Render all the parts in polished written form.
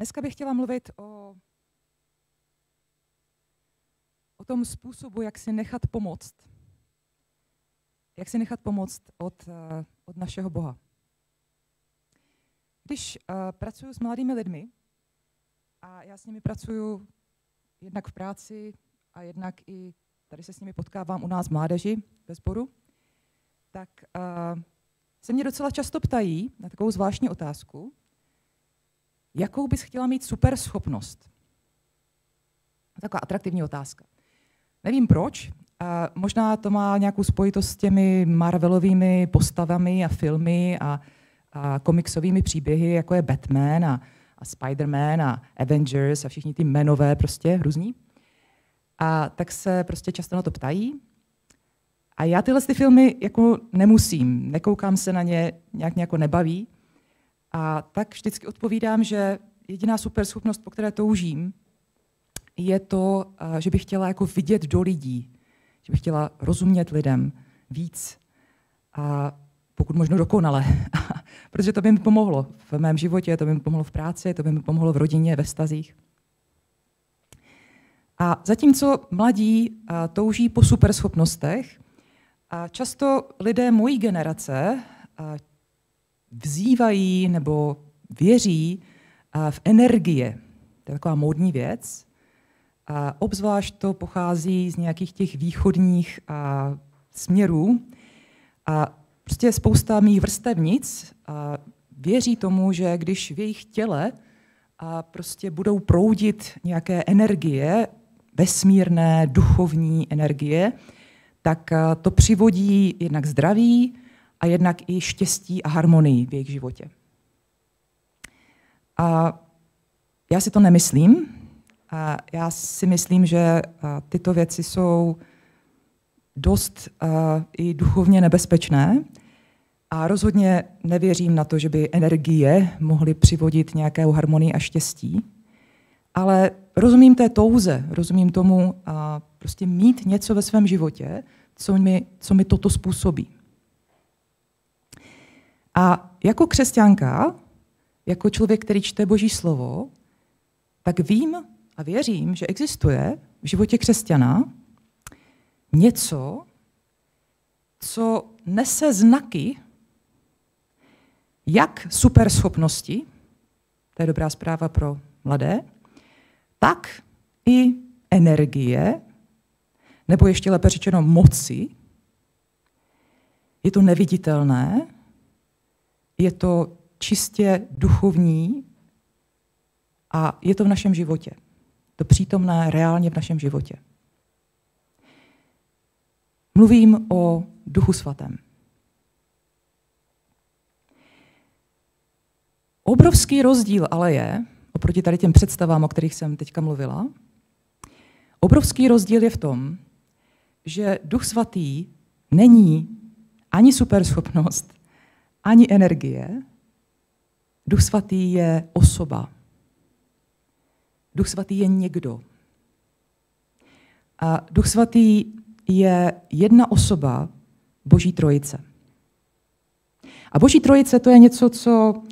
Dneska bych chtěla mluvit o tom způsobu, jak si nechat pomoct. Jak si nechat pomoct od našeho Boha. Když pracuji s mladými lidmi, a já s nimi pracuji jednak v práci a jednak i tady se s nimi potkávám u nás v mládeži ve sboru, tak se mě docela často ptají na takovou zvláštní otázku, jakou bys chtěla mít super schopnost. Taková atraktivní otázka. Nevím proč, možná to má nějakou spojitost s těmi Marvelovými postavami a filmy a komiksovými příběhy, jako je Batman a Spider-Man a Avengers a všichni ty jmenové prostě hrůzní. A tak se prostě často na to ptají. A já tyhle ty filmy jako nemusím, nekoukám se na ně, nějak mě jako nebaví. A tak vždycky odpovídám, že jediná superschopnost, po které toužím, je to, že bych chtěla jako vidět do lidí, že bych chtěla rozumět lidem víc a pokud možno dokonale. Protože to by mi pomohlo v mém životě, to by mi pomohlo v práci, to by mi pomohlo v rodině, ve vztazích. A zatímco mladí touží po superschopnostech, a často lidé mojí generace vzývají nebo věří v energie. To je taková módní věc. A obzvlášť to pochází z nějakých těch východních směrů. A prostě spousta mých vrstevnic věří tomu, že když v jejich těle prostě budou proudit nějaké energie, vesmírné, duchovní energie, tak to přivodí jednak zdraví a jednak i štěstí a harmonii v jejich životě. A já si to nemyslím. A já si myslím, že tyto věci jsou dost i duchovně nebezpečné a rozhodně nevěřím na to, že by energie mohly přivodit nějakou harmonii a štěstí, ale rozumím té touze, rozumím tomu prostě mít něco ve svém životě, co mi toto způsobí. A jako křesťanka, jako člověk, který čte Boží slovo, tak vím a věřím, že existuje v životě křesťana něco, co nese znaky jak superschopnosti, to je dobrá zpráva pro mladé, tak i energie, nebo ještě lépe řečeno moci. Je to neviditelné, je to čistě duchovní a je to v našem životě. To přítomné reálně v našem životě. Mluvím o Duchu Svatém. Obrovský rozdíl ale je, oproti tady těm představám, o kterých jsem teďka mluvila, obrovský rozdíl je v tom, že Duch Svatý není ani superschopnost, ani energie. Duch Svatý je osoba. Duch Svatý je někdo. A Duch Svatý je jedna osoba Boží trojice. A Boží trojice to je něco, co,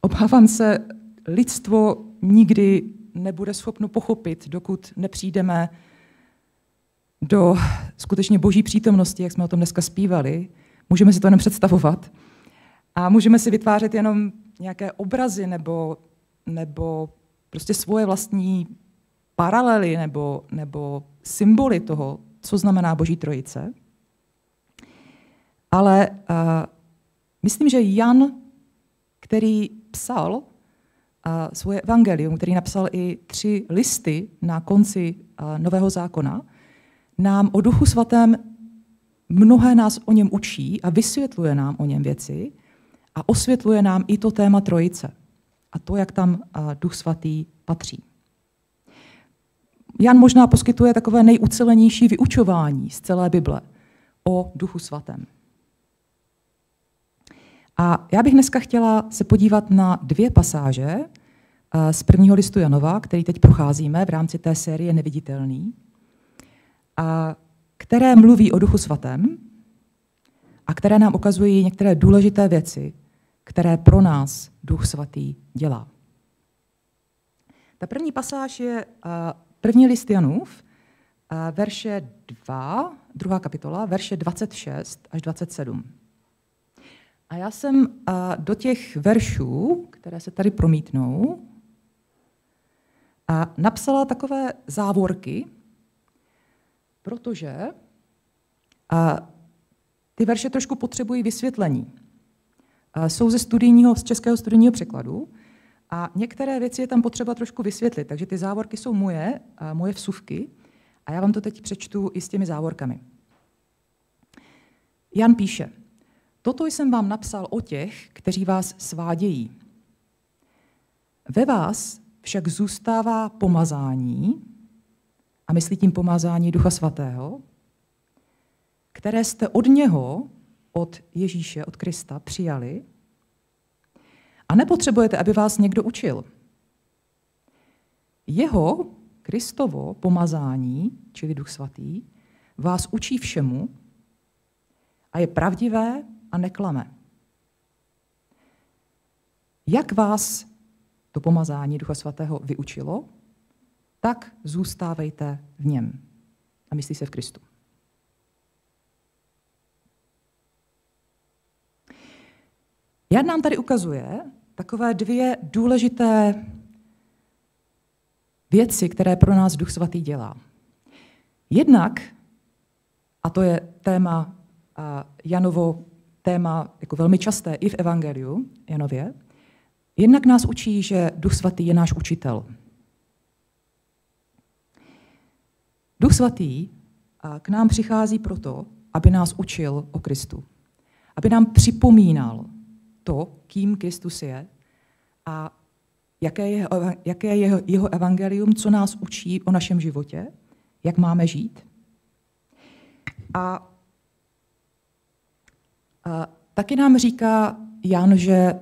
obávám se, lidstvo nikdy nebude schopno pochopit, dokud nepřijdeme do skutečně Boží přítomnosti, jak jsme o tom dneska zpívali. Můžeme si to jenom představovat. A můžeme si vytvářet jenom nějaké obrazy nebo prostě svoje vlastní paralely nebo symboly toho, co znamená Boží trojice. Ale myslím, že Jan, který psal svoje evangelium, který napsal i 3 listy na konci Nového zákona, nám o Duchu Svatém mnohé nás o něm učí a vysvětluje nám o něm věci a osvětluje nám i to téma trojice. A to, jak tam Duch Svatý patří. Jan možná poskytuje takové nejucelenější vyučování z celé Bible o Duchu Svatém. A já bych dneska chtěla se podívat na 2 pasáže z prvního listu Janova, který teď procházíme v rámci té série Neviditelný, a které mluví o Duchu Svatém a které nám ukazují některé důležité věci, které pro nás Duch Svatý dělá. Ta první pasáž je první list Janův, verše 2, druhá kapitola, verše 26 až 27. A já jsem do těch veršů, které se tady promítnou, napsala takové závorky, protože ty verše trošku potřebují vysvětlení. Jsou z českého studijního překladu a některé věci je tam potřeba trošku vysvětlit, takže ty závorky jsou moje vsuvky a já vám to teď přečtu i s těmi závorkami. Jan píše, toto jsem vám napsal o těch, kteří vás svádějí. Ve vás však zůstává pomazání, a myslí tím pomazání Ducha Svatého, které jste od něho, od Ježíše, od Krista, přijali a nepotřebujete, aby vás někdo učil. Jeho, Kristovo, pomazání, čili Duch Svatý, vás učí všemu a je pravdivé a neklame. Jak vás to pomazání Ducha Svatého vyučilo, tak zůstávejte v něm. A myslí se v Kristu. Jan nám tady ukazuje takové dvě důležité věci, které pro nás Duch Svatý dělá. Jednak, a to je téma Janovo, téma jako velmi časté i v Evangeliu Janově, jednak nás učí, že Duch Svatý je náš učitel. Duch Svatý k nám přichází proto, aby nás učil o Kristu. Aby nám připomínal to, kým Kristus je a jaké je jeho evangelium, co nás učí o našem životě, jak máme žít. A taky nám říká Jan, že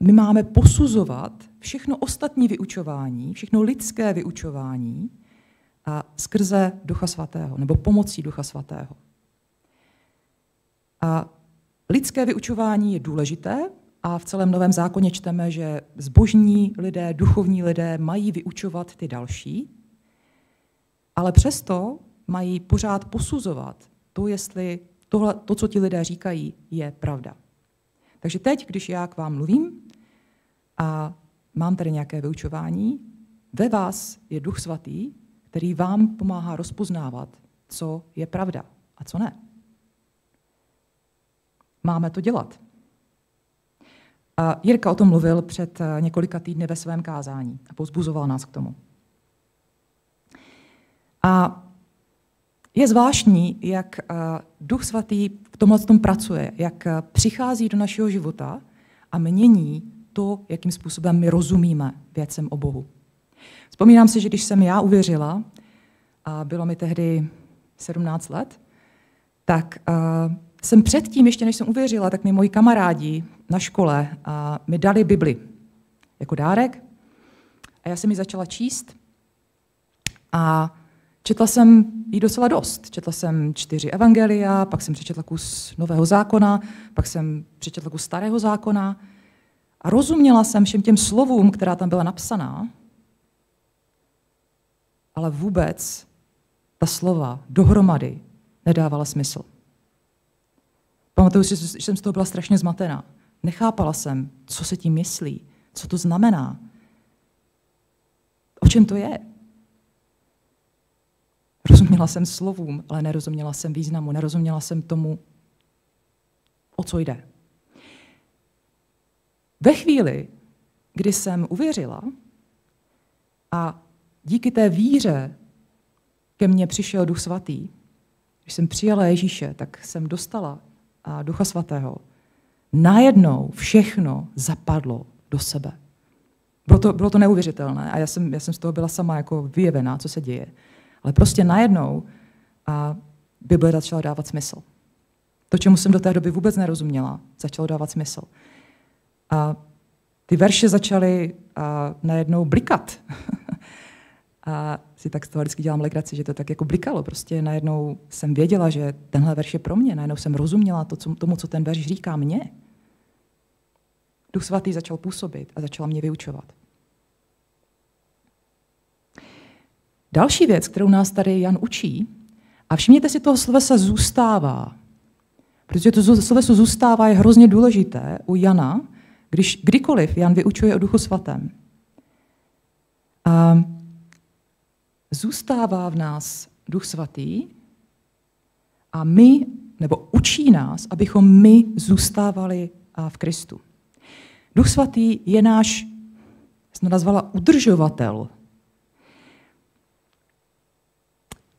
my máme posuzovat všechno ostatní vyučování, všechno lidské vyučování skrze Ducha Svatého, nebo pomocí Ducha Svatého. A lidské vyučování je důležité a v celém Novém zákoně čteme, že zbožní lidé, duchovní lidé mají vyučovat ty další, ale přesto mají pořád posuzovat to, jestli to, co ti lidé říkají, je pravda. Takže teď, když já k vám mluvím a mám tady nějaké vyučování, ve vás je Duch Svatý, který vám pomáhá rozpoznávat, co je pravda a co ne. Máme to dělat. A Jirka o tom mluvil před několika týdny ve svém kázání a povzbuzoval nás k tomu. A je zvláštní, jak Duch Svatý v tomhle tom pracuje, jak přichází do našeho života a mění to, jakým způsobem my rozumíme věcem o Bohu. Vzpomínám si, že když jsem já uvěřila, a bylo mi tehdy 17 let, tak jsem předtím, ještě než jsem uvěřila, tak mi moji kamarádi na škole mi dali Bibli jako dárek a já jsem ji začala číst a četla jsem ji docela dost. Četla jsem 4 evangelia, pak jsem přečetla kus Nového zákona, pak jsem přečetla kus Starého zákona a rozuměla jsem všem těm slovům, která tam byla napsaná, ale vůbec ta slova dohromady nedávala smysl. Pamatuju si, že jsem z toho byla strašně zmatená. Nechápala jsem, co se tím myslí, co to znamená, o čem to je. Rozuměla jsem slovům, ale nerozuměla jsem významu, nerozuměla jsem tomu, o co jde. Ve chvíli, kdy jsem uvěřila a díky té víře ke mně přišel Duch Svatý, když jsem přijala Ježíše, tak jsem dostala Ducha Svatého. Najednou všechno zapadlo do sebe. Bylo to neuvěřitelné a já jsem z toho byla sama jako vyjevená, co se děje. Ale prostě najednou Bible začala dávat smysl. To, čemu jsem do té doby vůbec nerozuměla, začalo dávat smysl. A ty verše začaly najednou blikat. A si tak z toho vždycky dělám legraci, že to tak jako blikalo. Prostě najednou jsem věděla, že tenhle verš je pro mě. Najednou jsem rozuměla tomu, co ten verš říká mně. Duch Svatý začal působit a začal mě vyučovat. Další věc, kterou nás tady Jan učí, a všimněte si, toho slovesa zůstává, protože to sloveso zůstává je hrozně důležité u Jana, když kdykoliv Jan vyučuje o Duchu Svatém. A zůstává v nás Duch Svatý a my, nebo učí nás, abychom my zůstávali v Kristu. Duch Svatý je náš, jsem nazvala, udržovatel.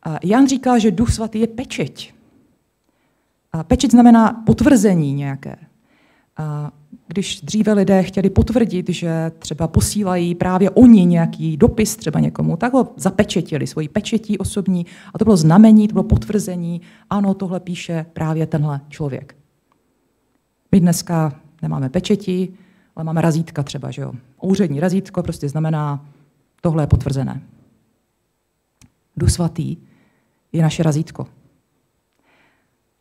A Jan říká, že Duch Svatý je pečeť. A pečeť znamená potvrzení nějaké. A když dříve lidé chtěli potvrdit, že třeba posílají právě oni nějaký dopis třeba někomu, tak ho zapečetili svojí pečetí osobní a to bylo znamení, to bylo potvrzení, ano, tohle píše právě tenhle člověk. My dneska nemáme pečetí, ale máme razítka třeba, že jo. Úřední razítko prostě znamená, tohle je potvrzené. Duch Svatý je naše razítko.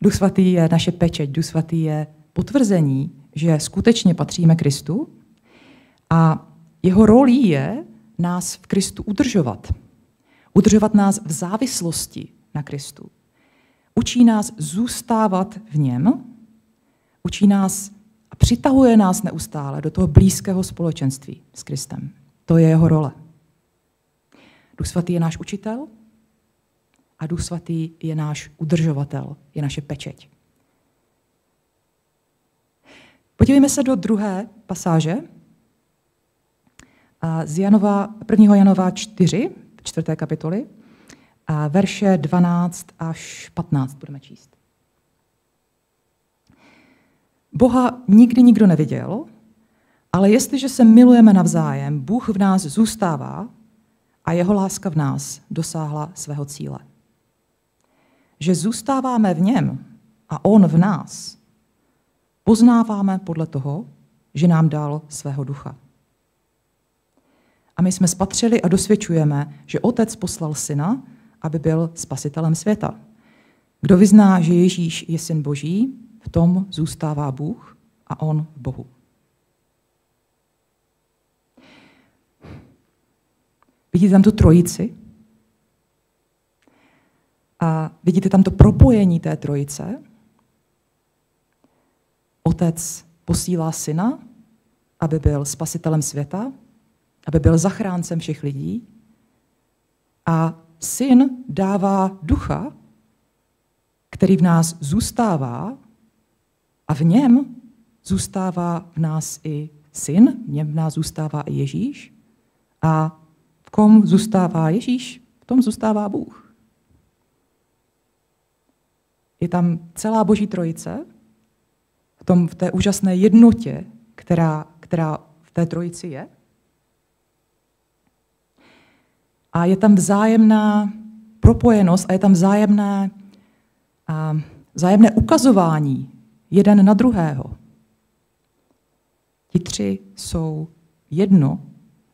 Duch Svatý je naše pečeť, Duch Svatý je potvrzení, že skutečně patříme Kristu a jeho rolí je nás v Kristu udržovat. Udržovat nás v závislosti na Kristu. Učí nás zůstávat v něm, učí nás a přitahuje nás neustále do toho blízkého společenství s Kristem. To je jeho role. Duch Svatý je náš učitel a Duch Svatý je náš udržovatel, je naše pečeť. Podívejme se do druhé pasáže z 1. Janova 4, čtvrté kapitoly, verše 12 až 15 budeme číst. Boha nikdy nikdo neviděl, ale jestliže se milujeme navzájem, Bůh v nás zůstává a jeho láska v nás dosáhla svého cíle. Že zůstáváme v něm a on v nás, poznáváme podle toho, že nám dal svého ducha. A my jsme spatřili a dosvědčujeme, že Otec poslal Syna, aby byl spasitelem světa. Kdo vyzná, že Ježíš je Syn Boží, v tom zůstává Bůh a on v Bohu. Vidíte tam tu trojici? A vidíte tam to propojení té trojice? Otec posílá Syna, aby byl spasitelem světa, aby byl zachráncem všech lidí. A Syn dává Ducha, který v nás zůstává a v něm zůstává v nás i Syn, v něm v nás zůstává i Ježíš. A v kom zůstává Ježíš, v tom zůstává Bůh. Je tam celá Boží trojice, v té úžasné jednotě, která v té trojici je. A je tam vzájemná propojenost a je tam vzájemné ukazování jeden na druhého. Ti tři jsou jedno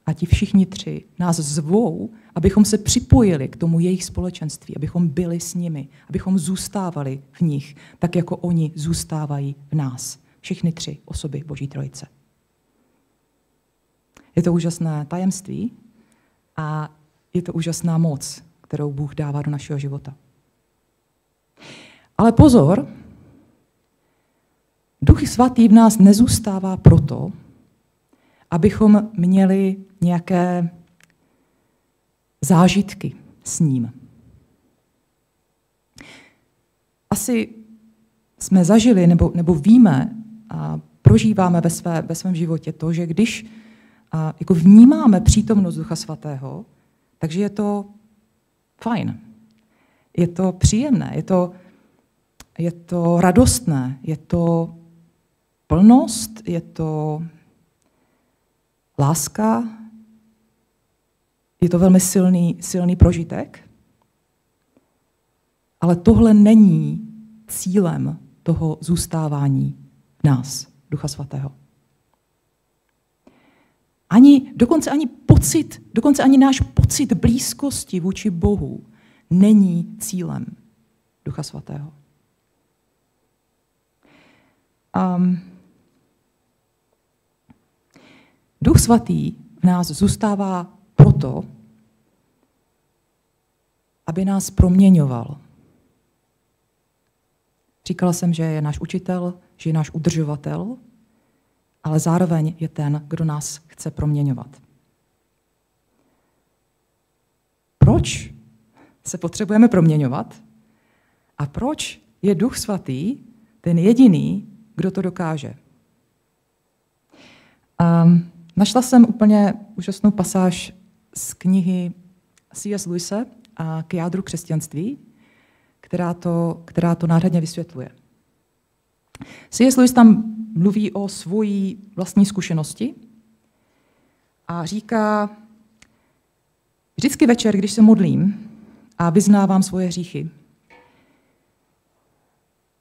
a ti všichni tři nás zvou, abychom se připojili k tomu jejich společenství, abychom byli s nimi, abychom zůstávali v nich, tak jako oni zůstávají v nás. Všichni tři osoby Boží trojice. Je to úžasné tajemství a je to úžasná moc, kterou Bůh dává do našeho života. Ale pozor, Duch Svatý v nás nezůstává proto, abychom měli nějaké zážitky s ním. Asi jsme zažili, nebo víme a prožíváme ve svém životě to, že když jako vnímáme přítomnost Ducha Svatého, takže je to fajn, je to příjemné, je to radostné, je to plnost, je to láska, je to velmi silný prožitek, ale tohle není cílem toho zůstávání nás, Ducha Svatého. Dokonce ani náš pocit blízkosti vůči Bohu není cílem Ducha Svatého. Duch Svatý v nás zůstává proto, aby nás proměňoval. Říkala jsem, že je náš učitel, že je náš udržovatel, ale zároveň je ten, kdo nás chce proměňovat. Proč se potřebujeme proměňovat? A proč je Duch Svatý ten jediný, kdo to dokáže? Našla jsem úplně úžasnou pasáž z knihy C.S. Lewise K jádru křesťanství, která to nádherně vysvětluje. C.S. Lewis tam mluví o svojí vlastní zkušenosti a říká, vždycky večer, když se modlím a vyznávám svoje hříchy,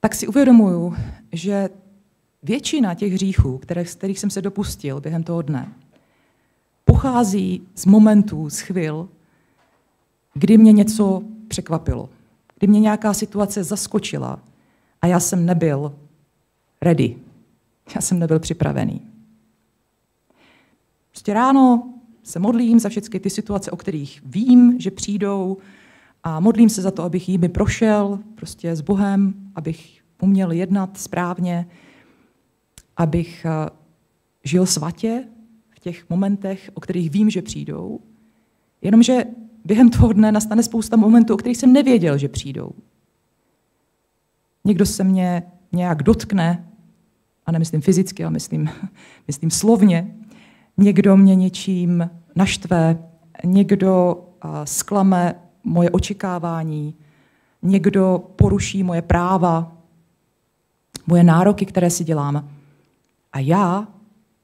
tak si uvědomuju, že většina těch hříchů, kterých jsem se dopustil během toho dne, pochází z momentů, z chvil, kdy mě něco překvapilo, kdy mě nějaká situace zaskočila a já jsem nebyl ready, já jsem nebyl připravený. Prostě ráno se modlím za všechny ty situace, o kterých vím, že přijdou, a modlím se za to, abych jimi prošel prostě s Bohem, abych uměl jednat správně, abych žil svatě v těch momentech, o kterých vím, že přijdou. Jenomže během toho dne nastane spousta momentů, o kterých jsem nevěděl, že přijdou. Někdo se mě nějak dotkne, a nemyslím fyzicky, ale myslím slovně. Někdo mě něčím naštve, někdo zklame moje očekávání, někdo poruší moje práva, moje nároky, které si dělám. A já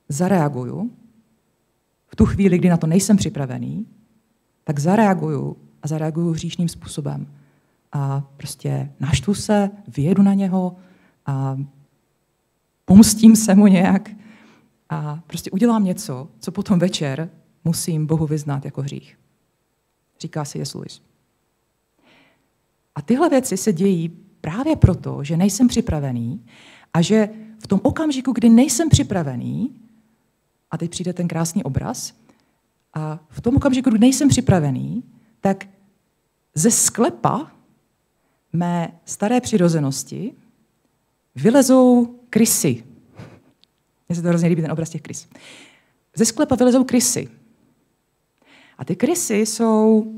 zareaguju v tu chvíli, kdy na to nejsem připravený, tak zareaguju hříšným způsobem. A prostě naštvu se, vyjedu na něho a pomstím se mu nějak a prostě udělám něco, co potom večer musím Bohu vyznat jako hřích. Říká si C.S. Lewis. A tyhle věci se dějí právě proto, že nejsem připravený a že v tom okamžiku, kdy nejsem připravený, a teď přijde ten krásný obraz, a v tom okamžiku, kdy nejsem připravený, tak ze sklepa mé staré přirozenosti vylezou krysy. Mně se to hrozně líbí, ten obraz těch krys. Ze sklepa vylezou krysy. A ty krysy jsou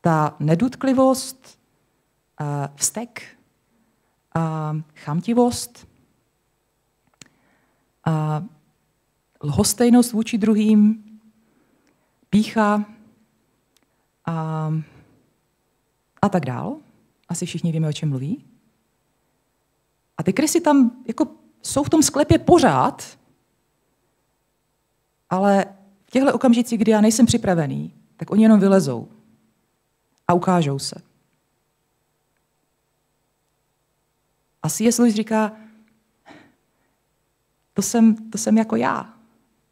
ta nedutklivost, vztek, chamtivost, lhostejnost vůči druhým, pýcha a tak dál. Asi všichni víme, o čem mluví. A ty krysy tam jako jsou v tom sklepě pořád, ale v těchto okamžicích, kdy já nejsem připravený, tak oni jenom vylezou a ukážou se. A C.S. Lewis říká, to jsem jako já.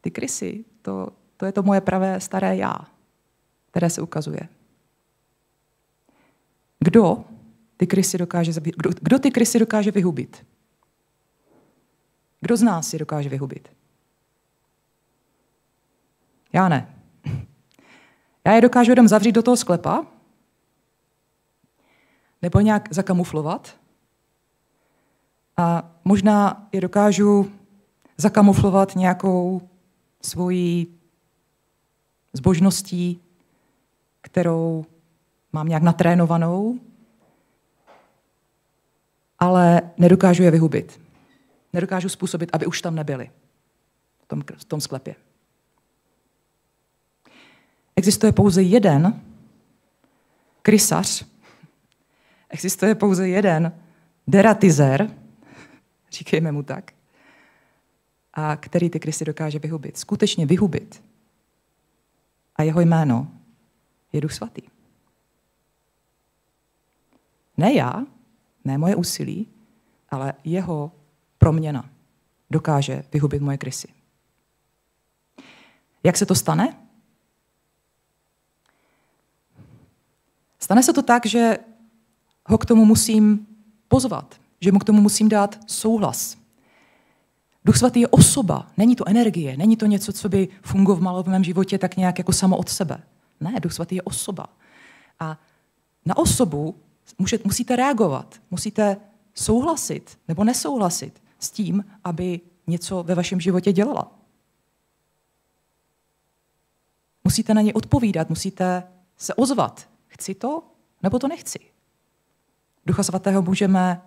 Ty krysy, to je to moje pravé staré já, které se ukazuje. Kdo ty krysy dokáže vyhubit? Kdo z nás je dokáže vyhubit? Já ne. Já je dokážu jenom zavřít do toho sklepa nebo nějak zakamuflovat. A možná je dokážu zakamuflovat nějakou svojí zbožností, kterou mám nějak natrénovanou, ale nedokážu je vyhubit. Nedokážu způsobit, aby už tam nebyli v tom sklepě. Existuje pouze jeden krysař, existuje pouze jeden deratizér, říkejme mu tak, a který ty krysy dokáže vyhubit, skutečně vyhubit. A jeho jméno je Duch Svatý. Ne já, ne moje úsilí, ale jeho proměna dokáže vyhubit moje krysy. Jak se to stane? Stane se to tak, že ho k tomu musím pozvat, že mu k tomu musím dát souhlas. Duch Svatý je osoba, není to energie, není to něco, co by fungovalo v mém životě tak nějak jako samo od sebe. Ne, Duch Svatý je osoba. A na osobu musíte reagovat, musíte souhlasit nebo nesouhlasit s tím, aby něco ve vašem životě dělala. Musíte na ně odpovídat, musíte se ozvat. Chci to, nebo to nechci? Ducha Svatého můžeme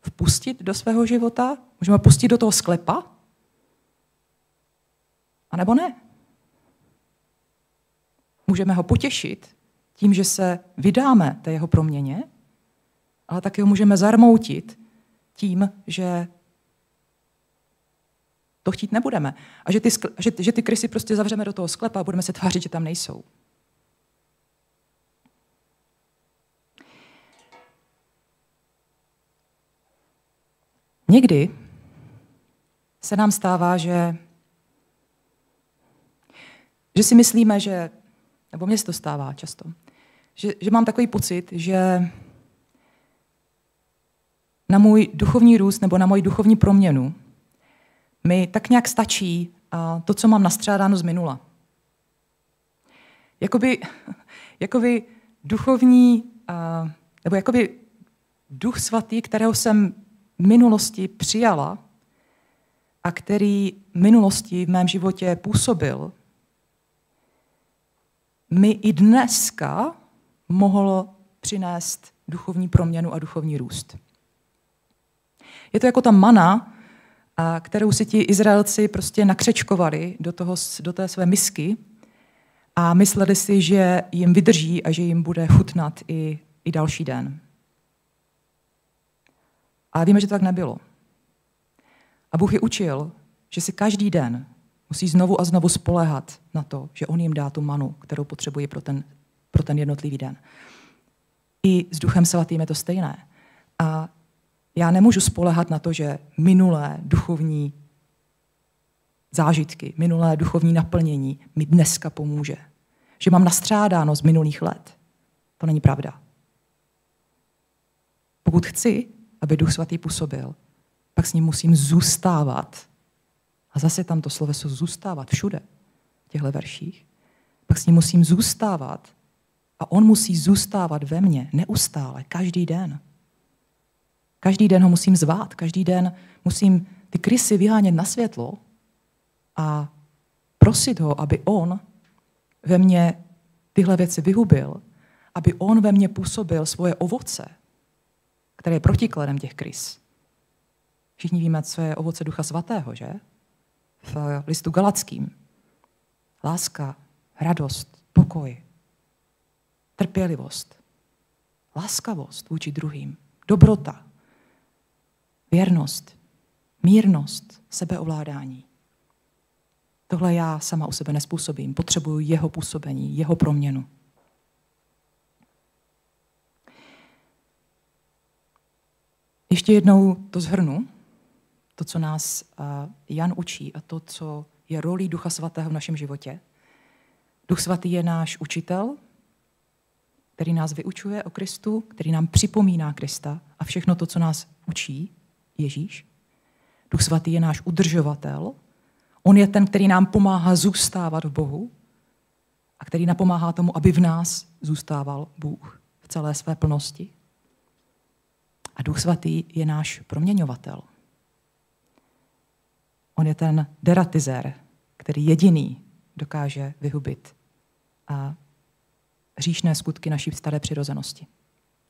vpustit do svého života? Můžeme pustit do toho sklepa? A nebo ne? Můžeme ho potěšit tím, že se vydáme té jeho proměně, ale také ho můžeme zarmoutit tím, že to chtít nebudeme. A že ty krysy prostě zavřeme do toho sklepa a budeme se tvářit, že tam nejsou. Někdy se nám stává, že si myslíme, že, nebo mně se to stává často, že mám takový pocit, že na můj duchovní růst nebo na moji duchovní proměnu mi tak nějak stačí to, co mám nastřádáno z minula. Jakoby duchovní, nebo jakoby Duch Svatý, kterého jsem v minulosti přijala a který v minulosti v mém životě působil, mi i dneska mohlo přinést duchovní proměnu a duchovní růst. Je to jako ta mana, kterou si ti Izraelci prostě nakřečkovali do té své misky a mysleli si, že jim vydrží a že jim bude chutnat i další den. A víme, že to tak nebylo. A Bůh je učil, že si každý den musí znovu a znovu spoléhat na to, že on jim dá tu manu, kterou potřebují pro ten jednotlivý den. I s Duchem Svatým je to stejné. A já nemůžu spoléhat na to, že minulé duchovní zážitky, minulé duchovní naplnění mi dneska pomůže. Že mám nastřádáno z minulých let. To není pravda. Pokud chci, aby Duch Svatý působil, pak s ním musím zůstávat. A zase tam to sloveso zůstávat všude, v těchto verších. Pak s ním musím zůstávat a on musí zůstávat ve mně neustále, každý den. Každý den ho musím zvát, každý den musím ty krysy vyhánět na světlo a prosit ho, aby on ve mně tyhle věci vyhubil, aby on ve mně působil svoje ovoce, které je protikladem těch krys. Všichni víme, co je ovoce Ducha Svatého, že? V listu Galatským. Láska, radost, pokoj, trpělivost, laskavost vůči druhým, dobrota, věrnost, mírnost, sebeovládání. Tohle já sama u sebe nespůsobím. Potřebuju jeho působení, jeho proměnu. Ještě jednou to shrnu, to, co nás Jan učí a to, co je rolí Ducha Svatého v našem životě. Duch Svatý je náš učitel, který nás vyučuje o Kristu, který nám připomíná Krista a všechno to, co nás učí Ježíš. Duch Svatý je náš udržovatel. On je ten, který nám pomáhá zůstávat v Bohu a který napomáhá tomu, aby v nás zůstával Bůh v celé své plnosti. A Duch Svatý je náš proměňovatel. On je ten deratizér, který jediný dokáže vyhubit a hříšné skutky naší staré přirozenosti.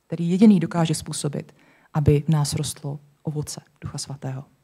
Který jediný dokáže způsobit, aby v nás rostlo ovoce Ducha Svatého.